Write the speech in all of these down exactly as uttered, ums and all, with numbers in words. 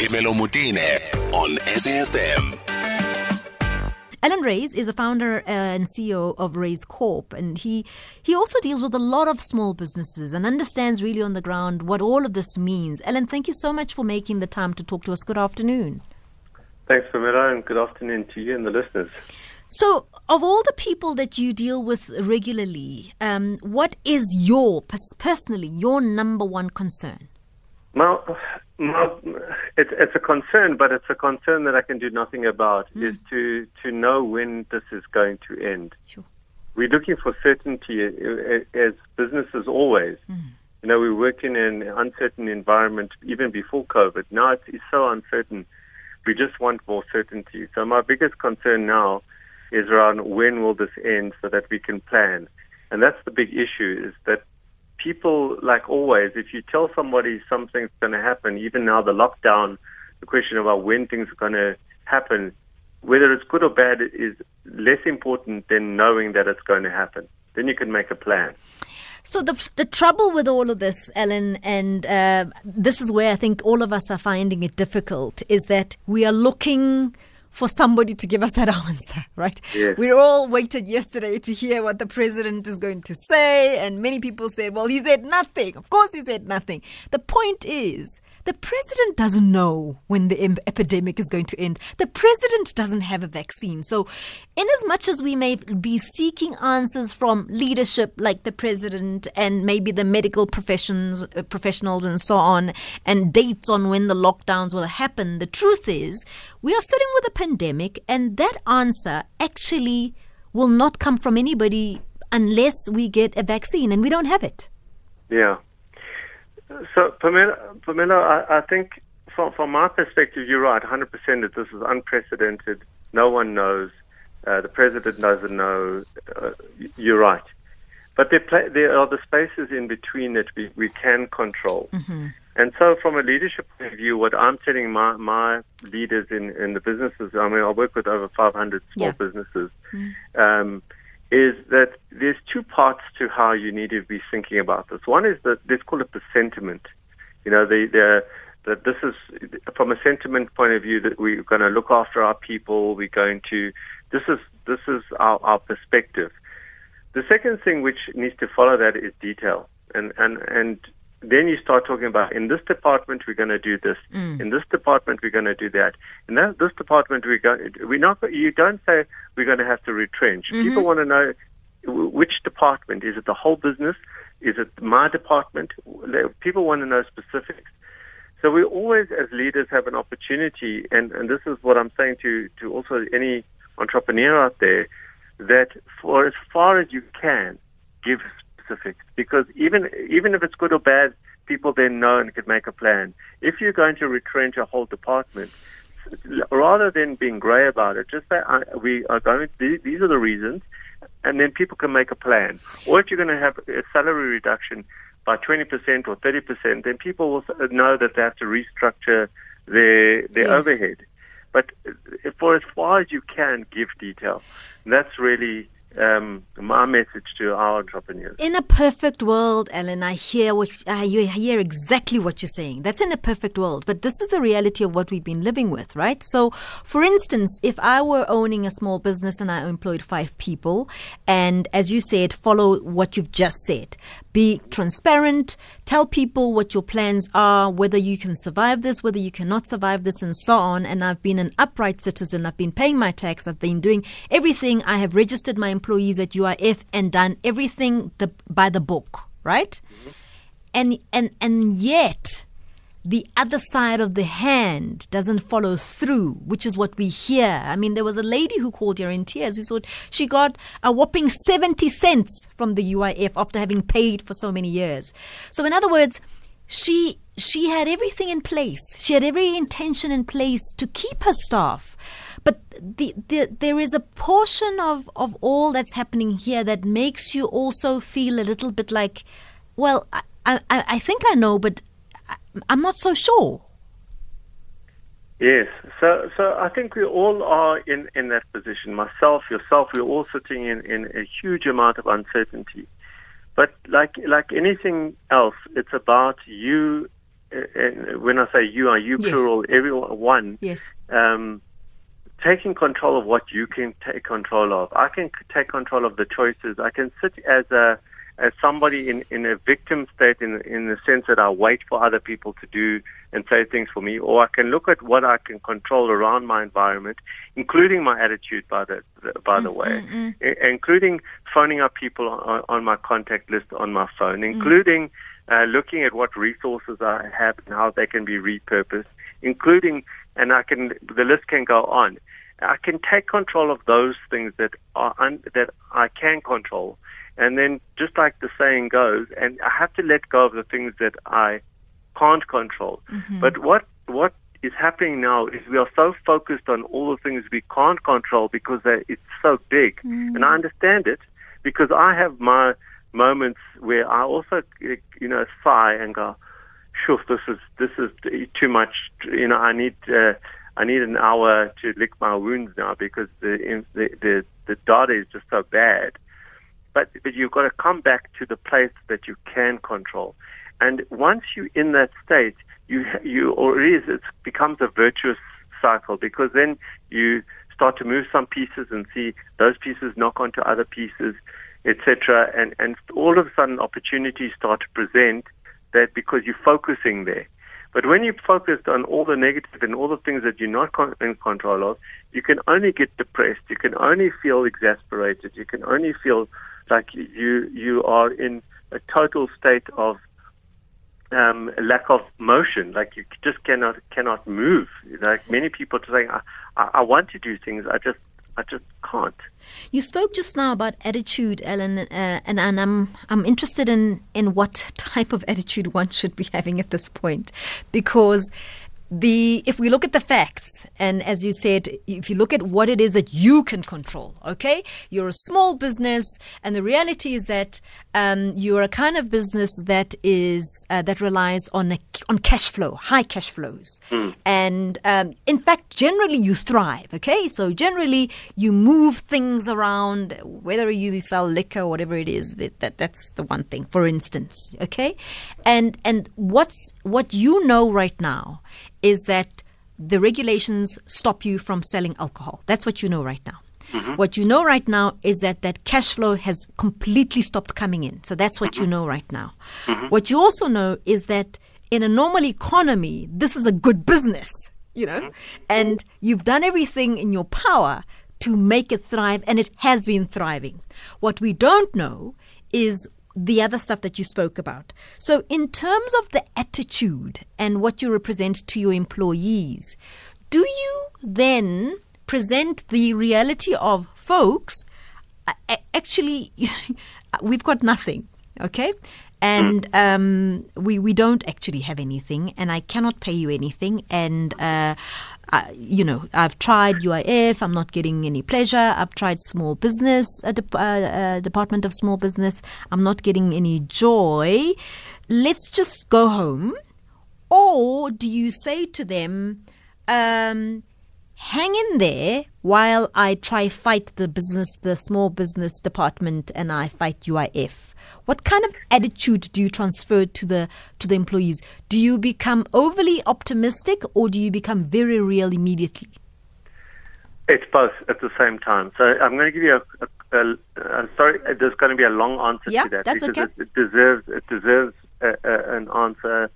Himelo Mutine on S A F M. Allon Raiz is a founder and C E O of Raizcorp, and he, he also deals with a lot of small businesses and understands really on the ground what all of this means. Allon, thank you so much for making the time to talk to us. Good afternoon. Thanks, Pamela, and good afternoon to you and the listeners. So, of all the people that you deal with regularly, um, what is your, personally, your number one concern? Well, well it's, it's a concern, but it's a concern that I can do nothing about, mm. is to, to know when this is going to end. Sure. We're looking for certainty as businesses always. Mm. You know, we work in an uncertain environment even before COVID. Now it's, it's so uncertain. We just want more certainty. So my biggest concern now is around when will this end so that we can plan. And that's the big issue, is that people, like always, if you tell somebody something's going to happen, even now the lockdown, the question about when things are going to happen, whether it's good or bad, is less important than knowing that it's going to happen. Then you can make a plan. So the the trouble with all of this, Allon, and uh, this is where I think all of us are finding it difficult, is that we are looking for somebody to give us that answer, right? Yes. We all waited yesterday to hear what the president is going to say, and many people said, well, he said nothing. Of course he said nothing. The point is, the president doesn't know when the em- epidemic is going to end. The president doesn't have a vaccine. So in as much as we may be seeking answers from leadership like the president and maybe the medical professions, uh, professionals and so on, and dates on when the lockdowns will happen, the truth is we are sitting with a pandemic, and that answer actually will not come from anybody unless we get a vaccine, and we don't have it. Yeah. So, Pamela, Pamela I, I think from, from my perspective, you're right, one hundred percent that this is unprecedented. No one knows. Uh, the president doesn't know. Uh, you're right. But there, pla- there are the spaces in between that we, we can control. Mm-hmm. And so from a leadership point of view, what I'm telling my, my leaders in, in the businesses, I mean, I work with over five hundred small yeah. businesses, mm-hmm. um, is that there's two parts to how you need to be thinking about this. One is that let's call it the sentiment. You know, the, the, that this is, from a sentiment point of view, that we're going to look after our people, we're going to, this is, this is our, our perspective. The second thing which needs to follow that is detail. And, and, and then you start talking about, in this department, we're going to do this. Mm. In this department, we're going to do that. In that, this department, we're going to, we're not, you don't say we're going to have to retrench. Mm-hmm. People want to know which department. Is it the whole business? Is it my department? People want to know specifics. So we always, as leaders, have an opportunity, and, and this is what I'm saying to, to also any entrepreneur out there, that for as far as you can, give specifics. Because even even if it's good or bad, people then know and can make a plan. If you're going to retrench a whole department, rather than being grey about it, just say, we are going to, these are the reasons, and then people can make a plan. Or if you're going to have a salary reduction by twenty percent or thirty percent, then people will know that they have to restructure their their yes. overhead. But for as far as you can, give detail. And that's really um, my message to our entrepreneurs. In a perfect world, Allon, I hear what, I hear exactly what you're saying. That's in a perfect world. But this is the reality of what we've been living with, right? So, for instance, if I were owning a small business and I employed five people, and as you said, follow what you've just said. Be transparent, tell people what your plans are, whether you can survive this, whether you cannot survive this, and so on. And I've been an upright citizen. I've been paying my tax. I've been doing everything. I have registered my employees at U I F and done everything the, by the book, right? Mm-hmm. And, and, and yet the other side of the hand doesn't follow through, which is what we hear. I mean, there was a lady who called here in tears who thought she got a whopping seventy cents from the U I F after having paid for so many years. So in other words, she she had everything in place. She had every intention in place to keep her staff. But the, the, there is a portion of, of all that's happening here that makes you also feel a little bit like, well, I, I, I think I know, but I'm not so sure. Yes. So so I think we all are in, in that position. Myself, yourself, we're all sitting in, in a huge amount of uncertainty. But like like anything else, it's about you and when I say you, are you plural, yes. everyone, one, yes. um, taking control of what you can take control of. I can take control of the choices. I can sit as a as somebody in, in a victim state in, in the sense that I wait for other people to do and say things for me, or I can look at what I can control around my environment, including my attitude, by the, by mm, the way, mm, mm. I, including phoning up people on, on my contact list on my phone, including mm. uh, looking at what resources I have and how they can be repurposed, including, and I can, the list can go on. I can take control of those things that are un, that I can control. And then, just like the saying goes, and I have to let go of the things that I can't control. Mm-hmm. But what what is happening now is we are so focused on all the things we can't control because it's so big. Mm-hmm. And I understand it because I have my moments where I also, you know, sigh and go, "Sure, this is this is too much. You know, I need uh, I need an hour to lick my wounds now because the the the, the data is just so bad." But, but you've got to come back to the place that you can control. And once you're in that state, you you already it becomes a virtuous cycle, because then you start to move some pieces and see those pieces knock onto other pieces, et cetera. And and all of a sudden, opportunities start to present that because you're focusing there. But when you're focused on all the negative and all the things that you're not con- in control of, you can only get depressed. You can only feel exasperated. You can only feel like you you are in a total state of um, lack of motion. Like you just cannot cannot move. Like many people are saying, I, I want to do things. I just I just can't. You spoke just now about attitude, Allon, uh, and, and I'm I'm interested in, in what type of attitude one should be having at this point, because the if we look at the facts, and as you said, if you look at what it is that you can control, okay, you're a small business, and the reality is that um, you're a kind of business that is uh, that relies on a, on cash flow, high cash flows, mm. and um, in fact, generally you thrive, okay, so generally you move things around, whether you sell liquor, whatever it is, that, that that's the one thing, for instance, okay, and and what's what you know right now is that the regulations stop you from selling alcohol. That's what you know right now. Mm-hmm. What you know right now is that that cash flow has completely stopped coming in. So that's what mm-hmm. you know right now. Mm-hmm. What you also know is that in a normal economy, this is a good business, you know, mm-hmm. and you've done everything in your power to make it thrive, and it has been thriving. What we don't know is the other stuff that you spoke about. So in terms of the attitude and what you represent to your employees, do you then present the reality of, folks, actually, we've got nothing, okay? And um, we, we don't actually have anything, and I cannot pay you anything, and uh, I, you know, I've tried U I F, I'm not getting any pleasure, I've tried small business, uh, de- uh, uh, Department of Small Business, I'm not getting any joy, let's just go home. Or do you say to them, um, hang in there while I try fight the business, the small business department, and I fight U I F? What kind of attitude do you transfer to the to the employees? Do you become overly optimistic, or do you become very real immediately? It's both at the same time. So I'm going to give you a, a, a, a sorry. There's going to be a long answer yeah, to that that's because okay. it, it deserves it deserves a, a, an answer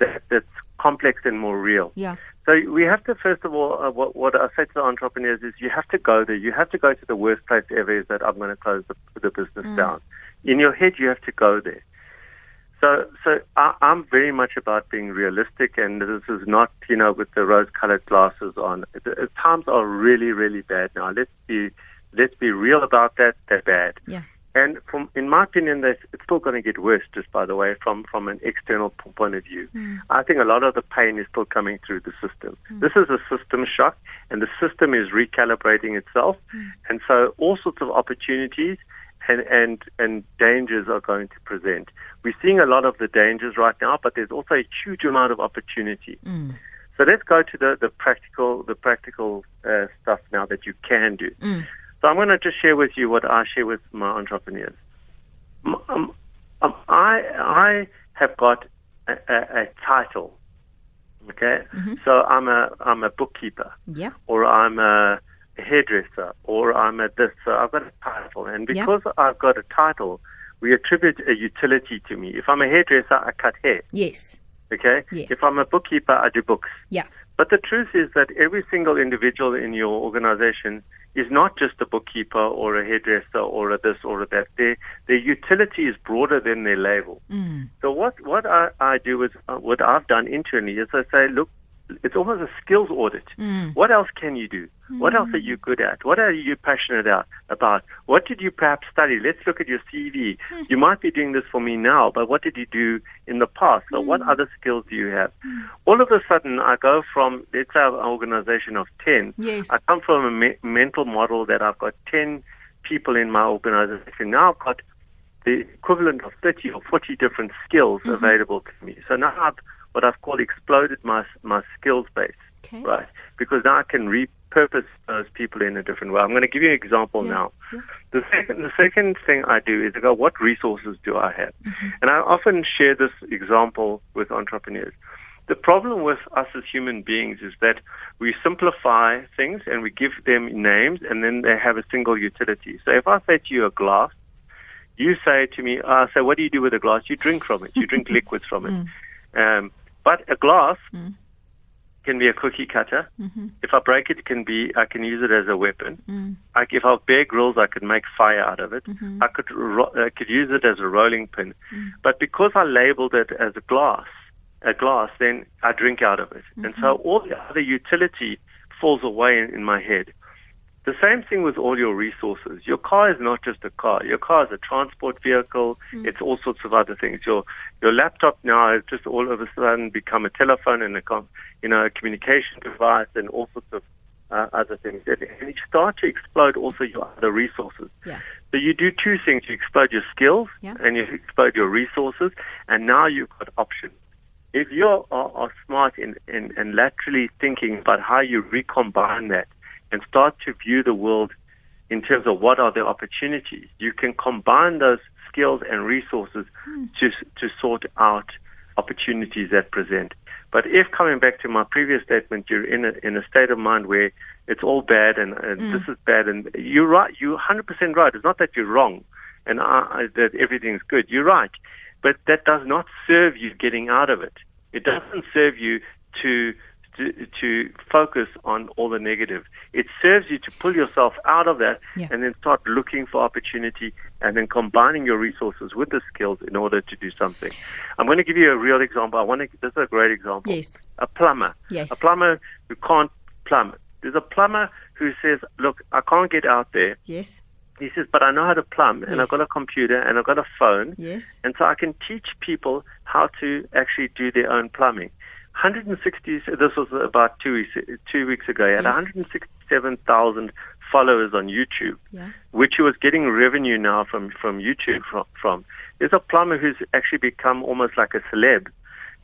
that, that's complex and more real. Yeah. So we have to, first of all, uh, what, what I say to the entrepreneurs is you have to go there. You have to go to the worst place ever, is that I'm going to close the, the business mm. down. In your head, you have to go there. So so I, I'm very much about being realistic, and this is not, you know, with the rose-colored glasses on. The times are really, really bad now. Let's be let's be real about that. They're bad. Yeah. And from, in my opinion, it's still going to get worse, just by the way, from, from an external point of view. Mm. I think a lot of the pain is still coming through the system. Mm. This is a system shock, and the system is recalibrating itself. Mm. And so all sorts of opportunities and, and, and dangers are going to present. We're seeing a lot of the dangers right now, but there's also a huge amount of opportunity. Mm. So let's go to the, the practical, the practical uh, stuff now that you can do. Mm. So I'm going to just share with you what I share with my entrepreneurs. Um, um, I I have got a, a title, okay? Mm-hmm. So I'm a I'm a bookkeeper, yeah, or I'm a hairdresser, or I'm a this. So I've got a title, and because yeah. I've got a title, we attribute a utility to me. If I'm a hairdresser, I cut hair. Yes. Okay. Yeah. If I'm a bookkeeper, I do books. Yeah. But the truth is that every single individual in your organization is not just a bookkeeper or a hairdresser or a this or a that. Their, their utility is broader than their label. Mm. So what, what I, I do is, uh, what I've done internally is I say, look, it's almost a skills audit. Mm. What else can you do? Mm. What else are you good at? What are you passionate about? What did you perhaps study? Let's look at your C V. Mm. You might be doing this for me now, but what did you do in the past? So mm. what other skills do you have? Mm. All of a sudden, I go from, let's say, an organization of ten. Yes. I come from a me- mental model that I've got ten people in my organization. Now I've got the equivalent of thirty or forty different skills mm-hmm. available to me. So now I've what I've called exploded my my skills base, okay. right? Because now I can repurpose those people in a different way. I'm going to give you an example yeah. now. Yeah. The second the second thing I do is I go, what resources do I have? Mm-hmm. And I often share this example with entrepreneurs. The problem with us as human beings is that we simplify things and we give them names, and then they have a single utility. So if I say to you a glass, you say to me, I say, what do you do with a glass? You drink from it. You drink liquids from it. Mm. Um, But a glass mm. can be a cookie cutter. Mm-hmm. If I break it, it can be I can use it as a weapon. Mm. Like if I have Bear Grylls, I could make fire out of it. Mm-hmm. I could ro- I could use it as a rolling pin. Mm. But because I labeled it as a glass, a glass, then I drink out of it, mm-hmm. and so all the other utility falls away in, in my head. The same thing with all your resources. Your car is not just a car. Your car is a transport vehicle. Mm. It's all sorts of other things. Your your laptop now has just all of a sudden become a telephone and a you know a communication device and all sorts of uh, other things. And you start to explode also your other resources. Yeah. So you do two things. You explode your skills yeah. and you explode your resources. And now you've got options. If you are, are smart in, in, in laterally thinking about how you recombine that, and start to view the world in terms of what are the opportunities. You can combine those skills and resources mm. to to sort out opportunities that present. But if, coming back to my previous statement, you're in a, in a state of mind where it's all bad and, and mm. this is bad, and you're right, you're one hundred percent right. It's not that you're wrong and I, that everything's good. You're right. But that does not serve you getting out of it. It doesn't serve you to... To, to focus on all the negative. It serves you to pull yourself out of that yeah. and then start looking for opportunity and then combining your resources with the skills in order to do something. I'm going to give you a real example. I want to, this is a great example. Yes. A plumber. Yes. A plumber who can't plumb. There's a plumber who says, look, I can't get out there. Yes. He says, but I know how to plumb, and yes. I've got a computer, and I've got a phone, yes. and so I can teach people how to actually do their own plumbing. one hundred sixty, this was about two weeks, two weeks ago, he had yes. one hundred sixty-seven thousand followers on YouTube, yeah. which he was getting revenue now from, from YouTube from, from. There's a plumber who's actually become almost like a celeb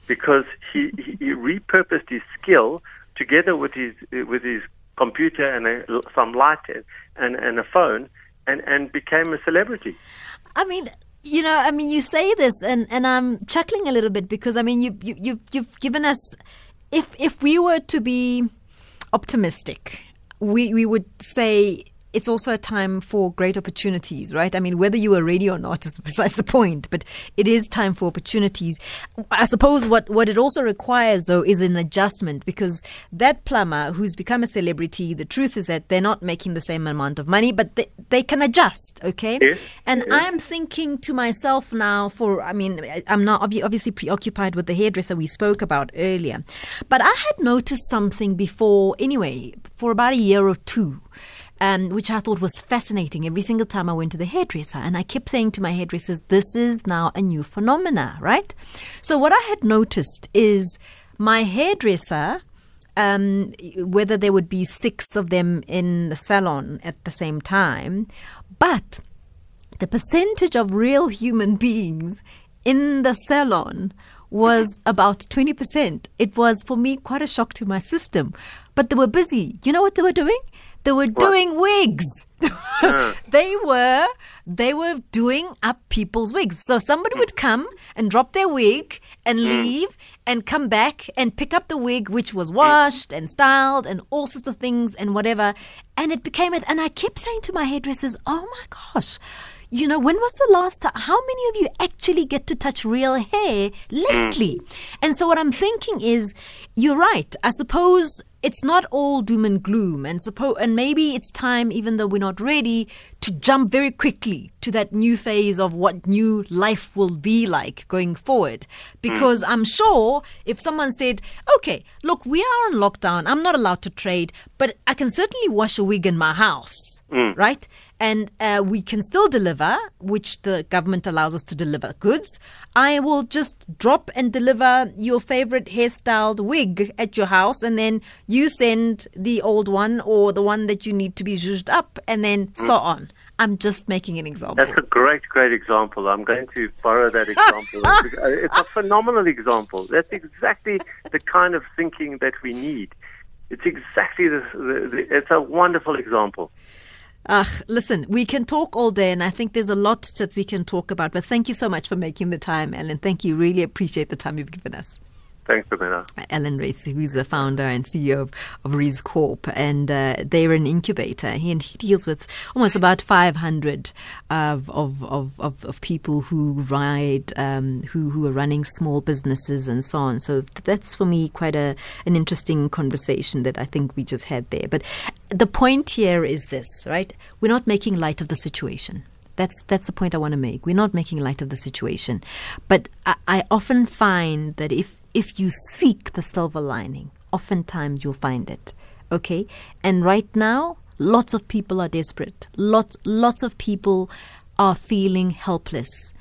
because he, he, he repurposed his skill together with his with his computer and a, some light and, and a phone and, and became a celebrity. I mean... You know, I mean, you say this and, and I'm chuckling a little bit because, I mean, you, you, you've, you've given us, if if we were to be optimistic, we, we would say it's also a time for great opportunities, right? I mean, whether you are ready or not is besides the point, but it is time for opportunities. I suppose what, what it also requires, though, is an adjustment because that plumber who's become a celebrity, the truth is that they're not making the same amount of money, but they, they can adjust, okay? Yeah. And yeah. I'm thinking to myself now for, I mean, I'm now obviously preoccupied with the hairdresser we spoke about earlier, but I had noticed something before, anyway, for about a year or two, Um, which I thought was fascinating every single time I went to the hairdresser. And I kept saying to my hairdressers, this is now a new phenomena, right? So what I had noticed is my hairdresser, um, whether there would be six of them in the salon at the same time, but the percentage of real human beings in the salon was about twenty percent. It was, for me, quite a shock to my system. But they were busy. You know what they were doing? They were doing what? wigs. Mm. They were they were doing up people's wigs. So somebody mm. would come and drop their wig and mm. leave and come back and pick up the wig, which was washed mm. and styled and all sorts of things and whatever. And it became it. And I kept saying to my hairdressers, oh, my gosh, you know, when was the last time? How many of you actually get to touch real hair lately? Mm. And so what I'm thinking is, you're right. I suppose it's not all doom and gloom. And suppo- and maybe it's time, even though we're not ready, to jump very quickly to that new phase of what new life will be like going forward. Because mm. I'm sure if someone said, okay, look, we are on lockdown. I'm not allowed to trade, but I can certainly wash a wig in my house, mm. right? And uh, we can still deliver, which the government allows us to deliver goods. I will just drop and deliver your favorite hairstyled wig at your house, and then you send the old one or the one that you need to be zhuzhed up, and then so on. I'm just making an example. That's a great, great example. I'm going to borrow that example. It's a phenomenal example. That's exactly the kind of thinking that we need. It's exactly the, the, the it's a wonderful example. Ah, uh, listen, we can talk all day, and I think there's a lot that we can talk about. But thank you so much for making the time, Allon. Thank you. Really appreciate the time you've given us. Thanks, Pamela. Allon Raiz, who's the founder and C E O of, of Raizcorp, and uh, they're an incubator. He, and he deals with almost about five hundred of of of, of people who ride, um, who who are running small businesses and so on. So that's for me quite a an interesting conversation that I think we just had there. But the point here is this, right? We're not making light of the situation. That's that's the point I want to make. We're not making light of the situation, but I, I often find that if If you seek the silver lining, oftentimes you'll find it, okay? And right now, lots of people are desperate. Lots, lots of people are feeling helpless.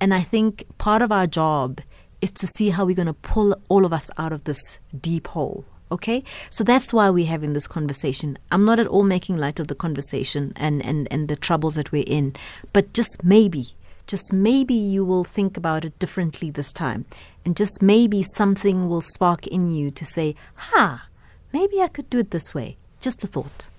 And I think part of our job is to see how we're going to pull all of us out of this deep hole, okay? So that's why we're having this conversation. I'm not at all making light of the conversation and, and, and the troubles that we're in, but just maybe, just maybe you will think about it differently this time. And just maybe something will spark in you to say, ha, maybe I could do it this way. Just a thought.